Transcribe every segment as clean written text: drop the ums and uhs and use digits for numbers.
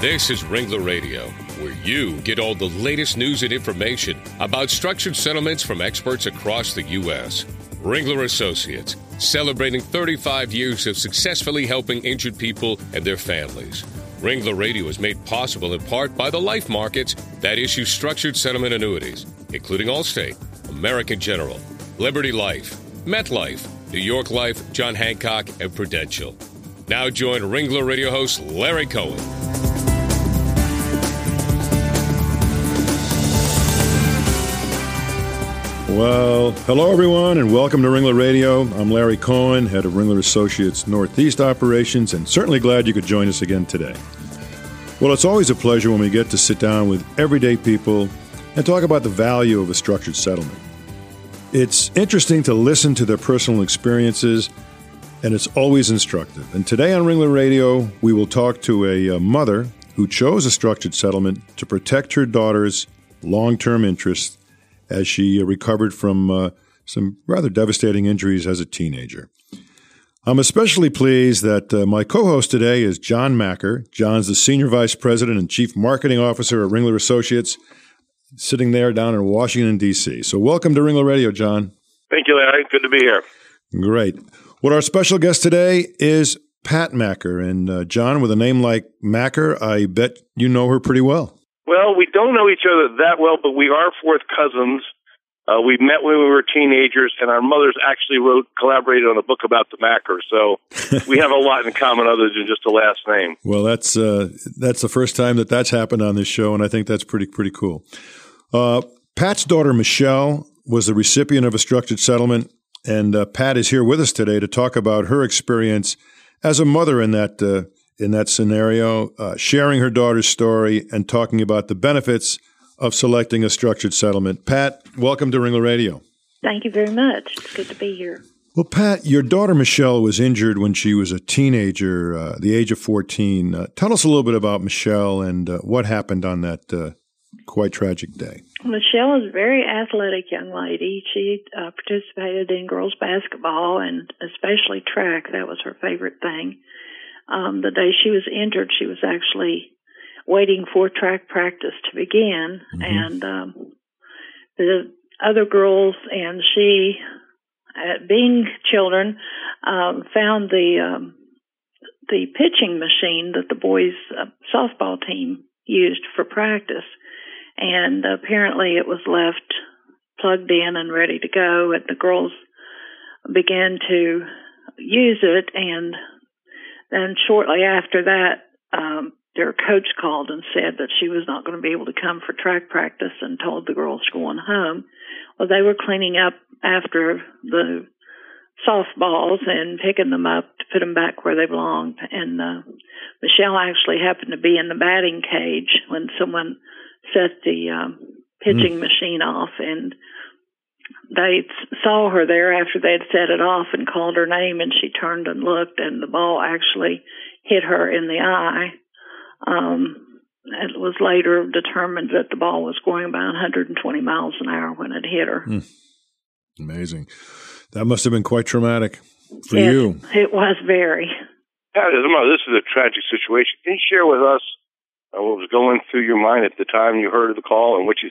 This is Ringler Radio, where you get all the latest news and information about structured settlements from experts across the U.S. Ringler Associates, celebrating 35 years of successfully helping injured people and their families. Ringler Radio is made possible in part by the life markets that issue structured settlement annuities, including Allstate, American General, Liberty Life, MetLife, New York Life, John Hancock, and Prudential. Now join Ringler Radio host Larry Cohen. Well, hello everyone and welcome to Ringler Radio. I'm Larry Cohen, head of Ringler Associates Northeast Operations, and certainly glad you could join us again today. Well, it's always a pleasure when we get to sit down with everyday people and talk about the value of a structured settlement. It's interesting to listen to their personal experiences, and it's always instructive. And today on Ringler Radio, we will talk to a mother who chose a structured settlement to protect her daughter's long-term interests as she recovered from some rather devastating injuries as a teenager. I'm especially pleased that my co-host today is John McGehee. John's the Senior Vice President and Chief Marketing Officer at Ringler Associates, sitting there down in Washington, D.C. So welcome to Ringler Radio, John. Thank you, Larry. Good to be here. Great. Well, our special guest today is Pat McGehee. And John, with a name like McGehee, I bet you know her pretty well. Well, we don't know each other that well, but we are fourth cousins. We met when we were teenagers, and our mothers actually collaborated on a book about the Macker. So we have a lot in common other than just the last name. Well, that's the first time that's happened on this show, and I think that's pretty cool. Pat's daughter, Michelle, was the recipient of a structured settlement, and Pat is here with us today to talk about her experience as a mother in that scenario, sharing her daughter's story and talking about the benefits of selecting a structured settlement. Pat, welcome to Ringler Radio. Thank you very much. It's good to be here. Well, Pat, your daughter Michelle was injured when she was a teenager, the age of 14. Tell us a little bit about Michelle and what happened on that quite tragic day. Michelle is a very athletic young lady. She participated in girls' basketball and especially track. That was her favorite thing. The day she was injured, she was actually waiting for track practice to begin, mm-hmm. and the other girls and she, being children, found the pitching machine that the boys' softball team used for practice, and apparently it was left plugged in and ready to go, and the girls began to use it, and then shortly after that, their coach called and said that she was not going to be able to come for track practice and told the girls to go on home. Well, they were cleaning up after the softballs and picking them up to put them back where they belonged. And Michelle actually happened to be in the batting cage when someone set the pitching machine off, and they saw her there after they had set it off and called her name, and she turned and looked, and the ball actually hit her in the eye. It was later determined that the ball was going about 120 miles an hour when it hit her. Mm. Amazing. That must have been quite traumatic for you. It was very. Pat, this is a tragic situation. Can you share with us what was going through your mind at the time you heard of the call and what you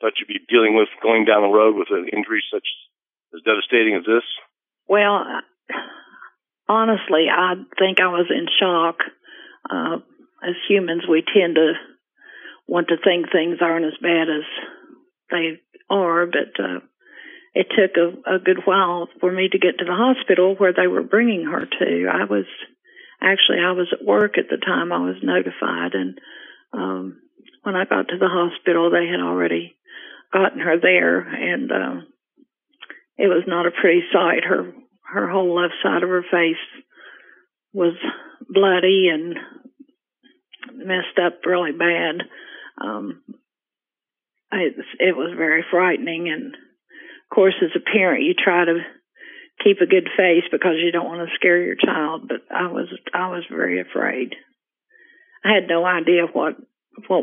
thought you'd be dealing with going down the road with an injury such as devastating as this? Well, honestly, I think I was in shock. As humans, we tend to want to think things aren't as bad as they are, but it took a good while for me to get to the hospital where they were bringing her to. I was at work at the time I was notified, and when I got to the hospital, they had already gotten her there, and it was not a pretty sight. Her whole left side of her face was bloody and messed up really bad. It was very frightening, and of course, as a parent, you try to keep a good face because you don't want to scare your child. But I was very afraid. I had no idea what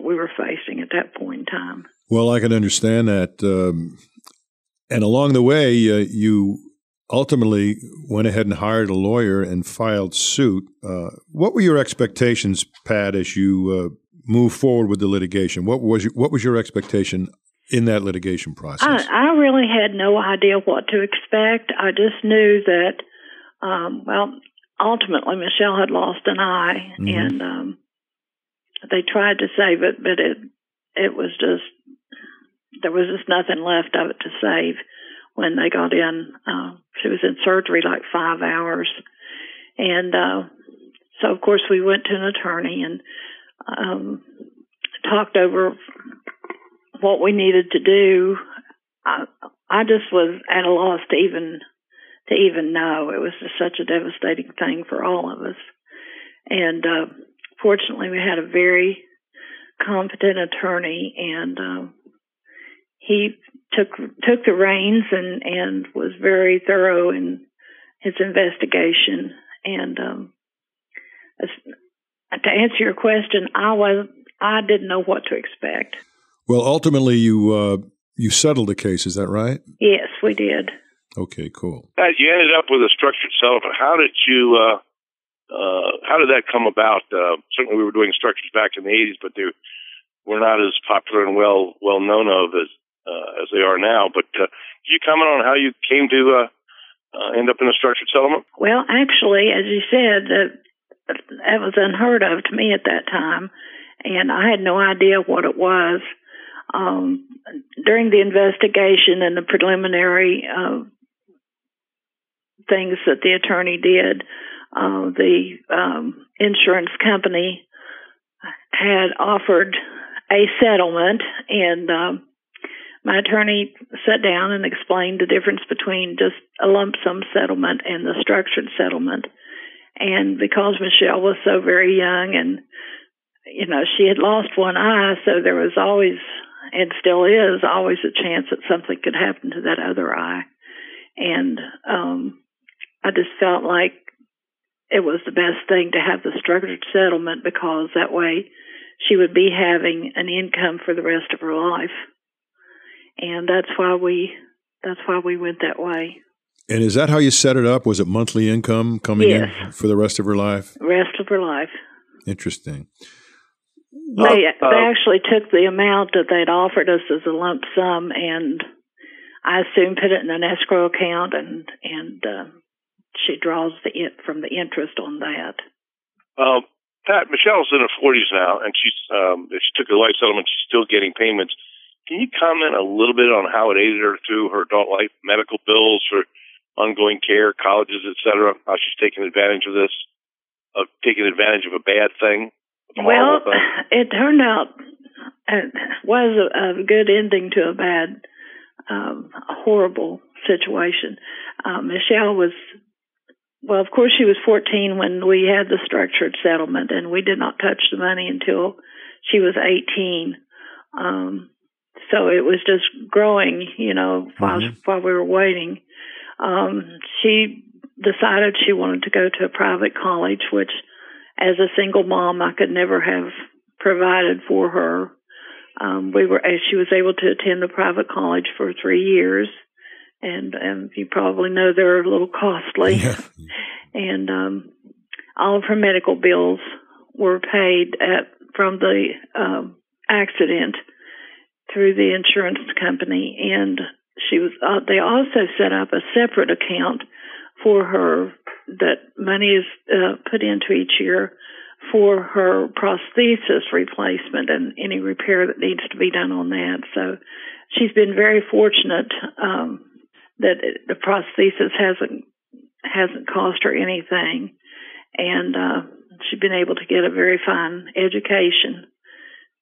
we were facing at that point in time. Well, I can understand that. And along the way, you ultimately went ahead and hired a lawyer and filed suit. What were your expectations, Pat, as you moved forward with the litigation? What was your expectation in that litigation process? I really had no idea what to expect. I just knew that, ultimately Michelle had lost an eye, mm-hmm. and they tried to save it, but it was just, there was just nothing left of it to save when they got in. She was in surgery like 5 hours. And so, of course, we went to an attorney and talked over what we needed to do. I just was at a loss to even know. It was just such a devastating thing for all of us. And fortunately, we had a very competent attorney, and he took the reins and was very thorough in his investigation. And to answer your question, I didn't know what to expect. Well, ultimately, you settled the case. Is that right? Yes, we did. Okay, cool. You ended up with a structured settlement. How did you? How did that come about? Certainly, we were doing structures back in the '80s, but they were not as popular and well known of as they are now. But could you comment on how you came to end up in a structured settlement? Well, actually, as you said, that was unheard of to me at that time, and I had no idea what it was. During the investigation and the preliminary things that the attorney did, the insurance company had offered a settlement, and my attorney sat down and explained the difference between just a lump sum settlement and the structured settlement. And because Michelle was so very young and, you know, she had lost one eye, so there was always, and still is, always a chance that something could happen to that other eye. And I just felt like it was the best thing to have the structured settlement, because that way she would be having an income for the rest of her life. And that's why we went that way. And is that how you set it up? Was it monthly income coming in for the rest of her life? Rest of her life. Interesting. They actually took the amount that they'd offered us as a lump sum, and I assume put it in an escrow account, and she draws from the interest on that. Pat, Michelle's in her 40s now, and she's if she took the life settlement, she's still getting payments. Can you comment a little bit on how it aided her through her adult life, medical bills, her ongoing care, colleges, etc., how she's taking advantage of this, of taking advantage of a bad thing? Well, it turned out it was a good ending to a bad, horrible situation. Michelle was, well, of course, she was 14 when we had the structured settlement, and we did not touch the money until she was 18. So it was just growing, you know, while we were waiting. She decided she wanted to go to a private college, which, as a single mom, I could never have provided for her. She was able to attend a private college for 3 years, and you probably know they're a little costly. Yeah. And all of her medical bills were paid from the accident through the insurance company, and she was. They also set up a separate account for her. That money is put into each year for her prosthesis replacement and any repair that needs to be done on that. So she's been very fortunate that the prosthesis hasn't cost her anything, and she's been able to get a very fine education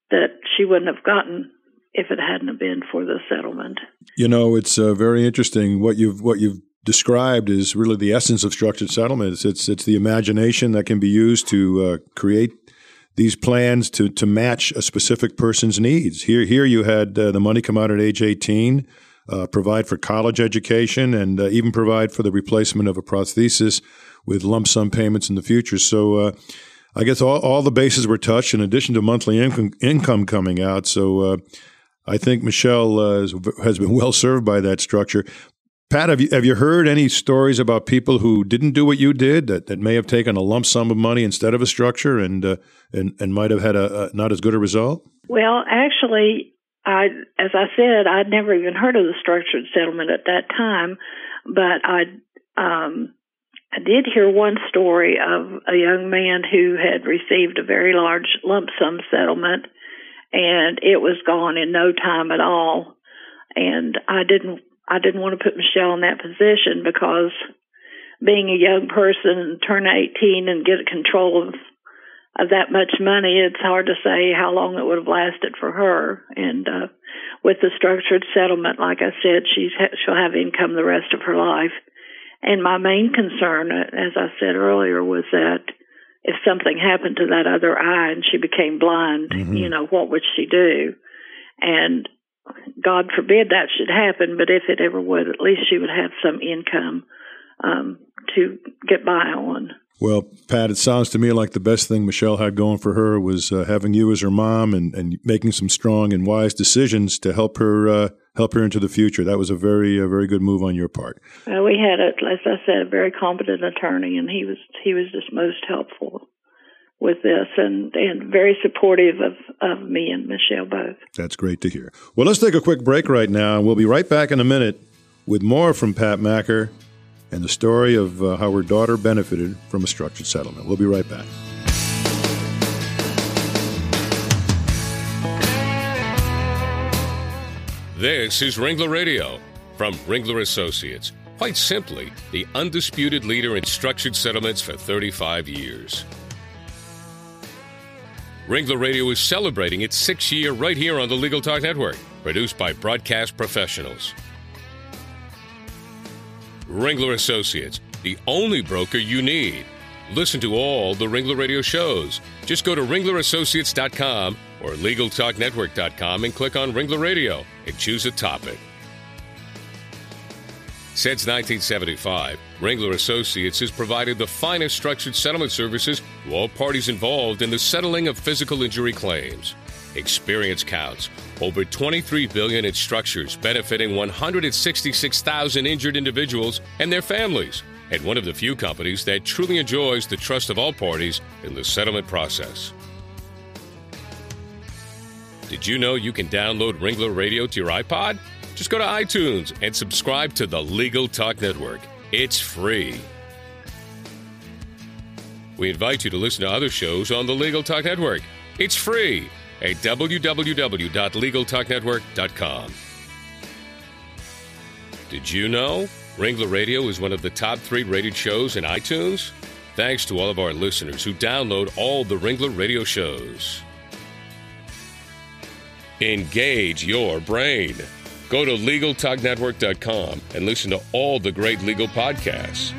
that she wouldn't have gotten if it hadn't have been for the settlement. You know, it's very interesting what you've described is really the essence of structured settlement. It's the imagination that can be used to create these plans to match a specific person's needs. Here you had the money come out at age 18, provide for college education, and even provide for the replacement of a prosthesis with lump sum payments in the future. So I guess all the bases were touched in addition to monthly income coming out. So I think Michelle has been well served by that structure. Pat, have you heard any stories about people who didn't do what you did that may have taken a lump sum of money instead of a structure and might have had a not as good a result? Well, actually, as I said, I'd never even heard of the structured settlement at that time, but I did hear one story of a young man who had received a very large lump sum settlement, and it was gone in no time at all. And I didn't want to put Michelle in that position, because being a young person, turn 18 and get control of that much money, it's hard to say how long it would have lasted for her. And with the structured settlement, like I said, she'll have income the rest of her life. And my main concern, as I said earlier, was that if something happened to that other eye and she became blind, what would she do? And God forbid that should happen, but if it ever would, at least she would have some income to get by on. Well, Pat, it sounds to me like the best thing Michelle had going for her was having you as her mom and making some strong and wise decisions to help her into the future. That was a very, very good move on your part. We had, as I said, a very competent attorney, and he was just most helpful with this and very supportive of me and Michelle both. That's great to hear. Well, let's take a quick break right now, and we'll be right back in a minute with more from Pat McGehee and the story of how her daughter benefited from a structured settlement. We'll be right back. This is Ringler Radio from Ringler Associates. Quite simply, the undisputed leader in structured settlements for 35 years. Ringler Radio is celebrating its 6th year right here on the Legal Talk Network, produced by broadcast professionals. Ringler Associates, the only broker you need. Listen to all the Ringler Radio shows. Just go to ringlerassociates.com or legaltalknetwork.com and click on Ringler Radio and choose a topic. Since 1975, Ringler Associates has provided the finest structured settlement services to all parties involved in the settling of physical injury claims. Experience counts. Over $23 billion in structures benefiting 166,000 injured individuals and their families, and one of the few companies that truly enjoys the trust of all parties in the settlement process. Did you know you can download Ringler Radio to your iPod? Just go to iTunes and subscribe to the Legal Talk Network. It's free. We invite you to listen to other shows on the Legal Talk Network. It's free at www.legaltalknetwork.com. Did you know Ringler Radio is one of the top 3 rated shows in iTunes? Thanks to all of our listeners who download all the Ringler Radio shows. Engage your brain. Go to LegalTalkNetwork.com and listen to all the great legal podcasts.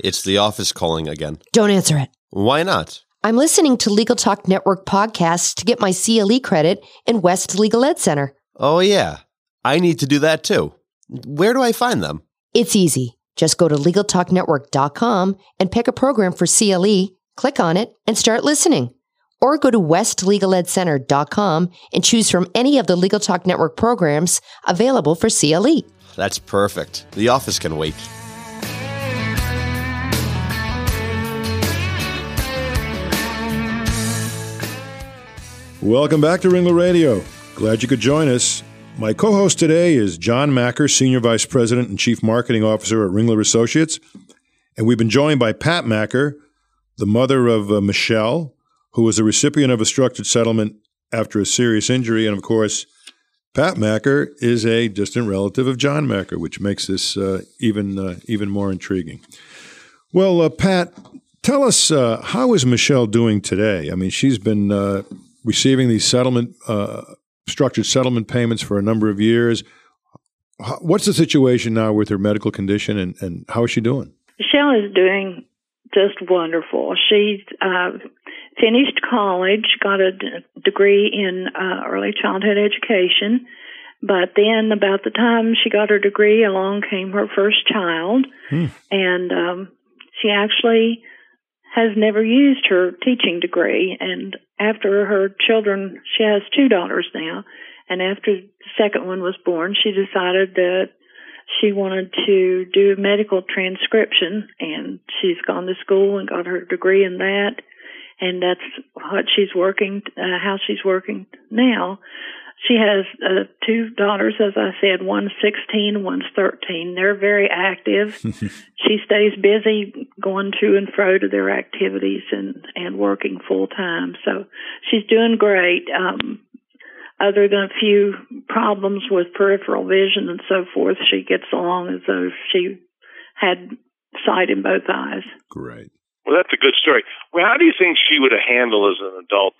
It's the office calling again. Don't answer it. Why not? I'm listening to Legal Talk Network podcasts to get my CLE credit in West Legal Ed Center. Oh, yeah. I need to do that, too. Where do I find them? It's easy. Just go to LegalTalkNetwork.com and pick a program for CLE, click on it, and start listening. Or go to westlegaledcenter.com and choose from any of the Legal Talk Network programs available for CLE. That's perfect. The office can wait. Welcome back to Ringler Radio. Glad you could join us. My co-host today is John McGehee, Senior Vice President and Chief Marketing Officer at Ringler Associates. And we've been joined by Pat McGehee, the mother of Michelle, who was a recipient of a structured settlement after a serious injury. And, of course, Pat McGehee is a distant relative of John McGehee, which makes this even more intriguing. Well, Pat, tell us, how is Michelle doing today? I mean, she's been receiving these structured settlement payments for a number of years. What's the situation now with her medical condition, and how is she doing? Michelle is doing just wonderful. She finished college, got a degree in early childhood education, but then about the time she got her degree, along came her first child, and she actually has never used her teaching degree. And after her children, she has two daughters now, and after the second one was born, she decided that she wanted to do medical transcription, and she's gone to school and got her degree in that, and that's what she's working, how she's working now. She has two daughters, as I said, one's 16, one's 13. They're very active. She stays busy going to and fro to their activities and working full time. So she's doing great. Other than a few problems with peripheral vision and so forth, she gets along as though she had sight in both eyes. Great. Well, that's a good story. Well, how do you think she would have handled as an adult?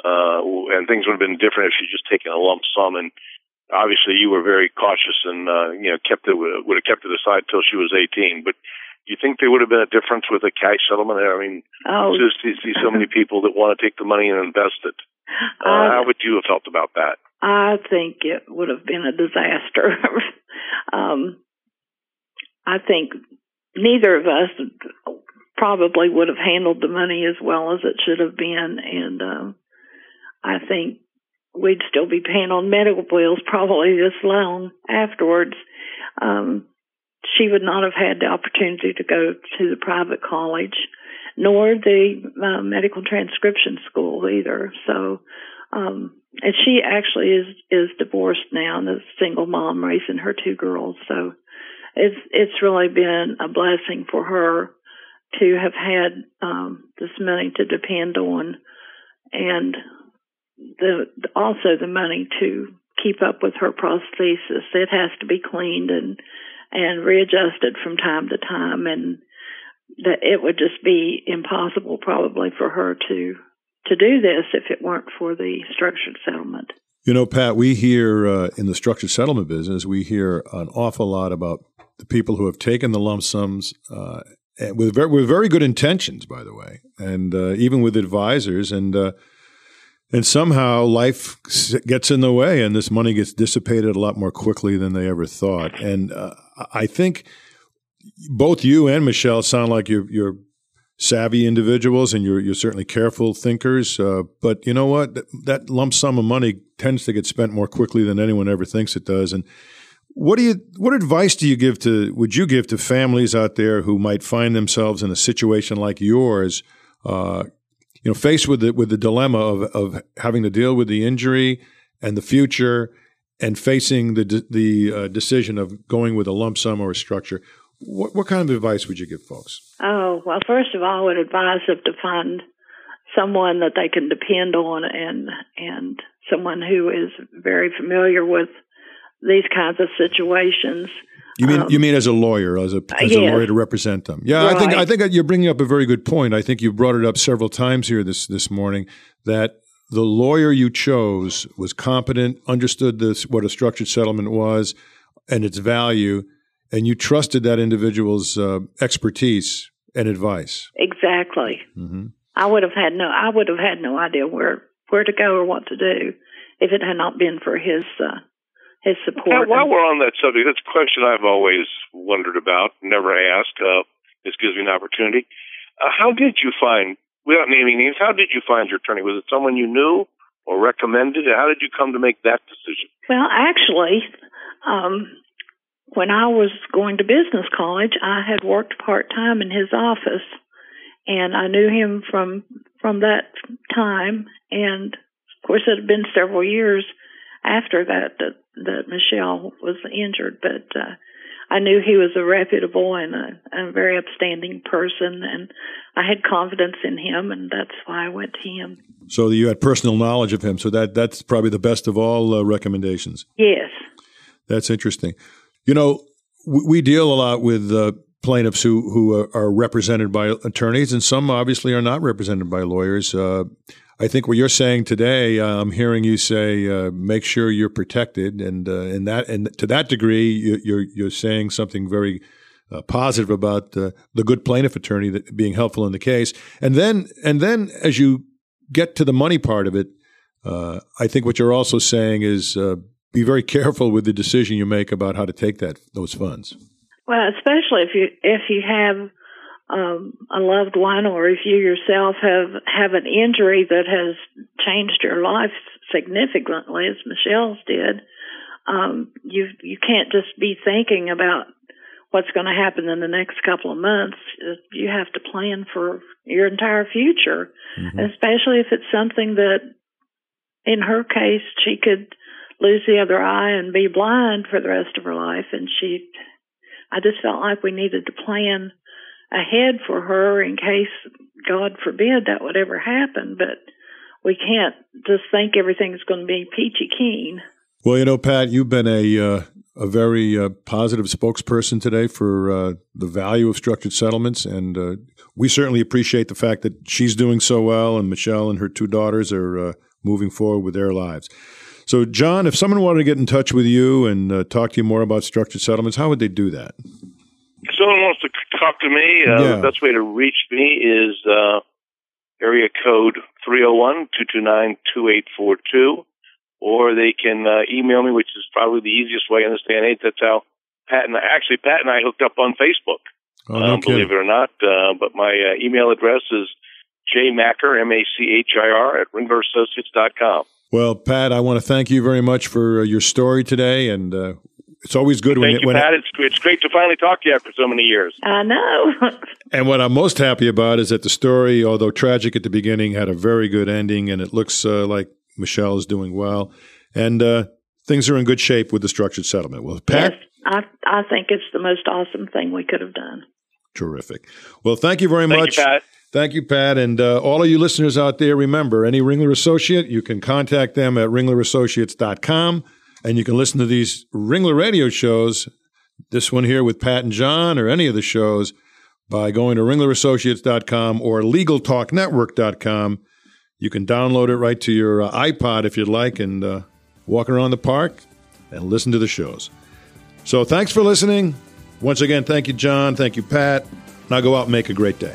And things would have been different if she'd just taken a lump sum. And obviously, you were very cautious and would have kept it aside till she was 18. But do you think there would have been a difference with a cash settlement there? I mean, you see so many people that want to take the money and invest it. How would you have felt about that? I think it would have been a disaster. I think neither of us probably would have handled the money as well as it should have been, and I think we'd still be paying on medical bills probably this long afterwards. She would not have had the opportunity to go to the private college, nor the medical transcription school either. So, and she actually is divorced now and is a single mom raising her two girls. So, it's really been a blessing for her to have had this money to depend on, and also the money to keep up with her prosthesis. It has to be cleaned and readjusted from time to time, and that it would just be impossible probably for her to do this if it weren't for the structured settlement. You know, Pat, we hear in the structured settlement business, we hear an awful lot about the people who have taken the lump sums with very good intentions, by the way, and even with advisors, and somehow life gets in the way, and this money gets dissipated a lot more quickly than they ever thought. And I think both you and Michelle sound like you're savvy individuals, and you're certainly careful thinkers. But you know what? That lump sum of money tends to get spent more quickly than anyone ever thinks it does, and what advice do you give would you give to families out there who might find themselves in a situation like yours, faced with the dilemma of having to deal with the injury and the future, and facing the decision of going with a lump sum or a structure? What kind of advice would you give folks? Oh, well, first of all, I would advise them to find someone that they can depend on, and someone who is very familiar with these kinds of situations. You mean as a lawyer, as a lawyer to represent them? Yeah, right. I think you're bringing up a very good point. I think you brought it up several times here this morning, that the lawyer you chose was competent, understood what a structured settlement was and its value, and you trusted that individual's expertise and advice. Exactly. Mm-hmm. I would have had no idea where to go or what to do if it had not been for his support. Now, while we're on that subject, that's a question I've always wondered about, never asked. This gives me an opportunity. How did you find, without naming names, how did you find your attorney? Was it someone you knew or recommended? How did you come to make that decision? Well, actually, when I was going to business college, I had worked part-time in his office, and I knew him from that time. And, of course, it had been several years after that Michelle was injured, but I knew he was a reputable and a very upstanding person, and I had confidence in him, and that's why I went to him. So you had personal knowledge of him, so that's probably the best of all recommendations. Yes. That's interesting. You know, we deal a lot with plaintiffs who are represented by attorneys, and some obviously are not represented by lawyers. I think what you're saying today, I'm hearing you say, make sure you're protected, and to that degree, you're saying something very positive about the good plaintiff attorney being helpful in the case. And then, as you get to the money part of it, I think what you're also saying is be very careful with the decision you make about how to take those funds. Well, especially if you have a loved one, or if you yourself have an injury that has changed your life significantly, as Michelle's did, you can't just be thinking about what's going to happen in the next couple of months. You have to plan for your entire future, mm-hmm. especially if it's something that, in her case, she could lose the other eye and be blind for the rest of her life. And I just felt like we needed to plan ahead for her in case, God forbid, that would ever happen. But we can't just think everything's going to be peachy keen. Well, you know, Pat, you've been a very positive spokesperson today for the value of structured settlements, and we certainly appreciate the fact that she's doing so well, and Michelle and her two daughters are moving forward with their lives. So, John, if someone wanted to get in touch with you and talk to you more about structured settlements, how would they do that? If someone wants to talk to me, the best way to reach me is area code 301-229-2842. Or they can email me, which is probably the easiest way in this day and age. That's how Pat and I hooked up on Facebook, believe it or not. But my email address is jmachir, M-A-C-H-I-R, @ringlerassociates.com. Well, Pat, I want to thank you very much for your story today, and it's always good when... Thank you, Pat. It's great to finally talk to you after so many years. I know. And what I'm most happy about is that the story, although tragic at the beginning, had a very good ending, and it looks like Michelle is doing well, and things are in good shape with the structured settlement. Well, Pat? Yes, I think it's the most awesome thing we could have done. Terrific. Well, thank you very much. Thank you, Pat. Thank you, Pat. And all of you listeners out there, remember, any Ringler Associate, you can contact them at ringlerassociates.com, and you can listen to these Ringler radio shows, this one here with Pat and John, or any of the shows, by going to ringlerassociates.com or legaltalknetwork.com. You can download it right to your iPod if you'd like, and walk around the park and listen to the shows. So thanks for listening. Once again, thank you, John. Thank you, Pat. Now go out and make a great day.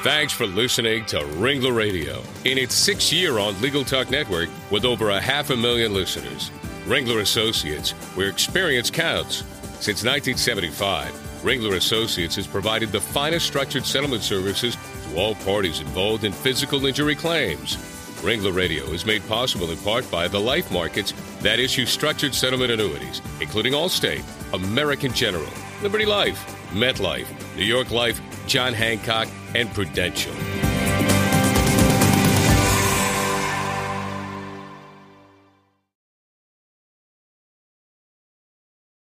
Thanks for listening to Ringler Radio. In its 6th year on Legal Talk Network, with over 500,000 listeners, Ringler Associates, where experience counts. Since 1975, Ringler Associates has provided the finest structured settlement services to all parties involved in physical injury claims. Ringler Radio is made possible in part by the life markets that issue structured settlement annuities, including Allstate, American General, Liberty Life, MetLife, New York Life, John Hancock, and Prudential.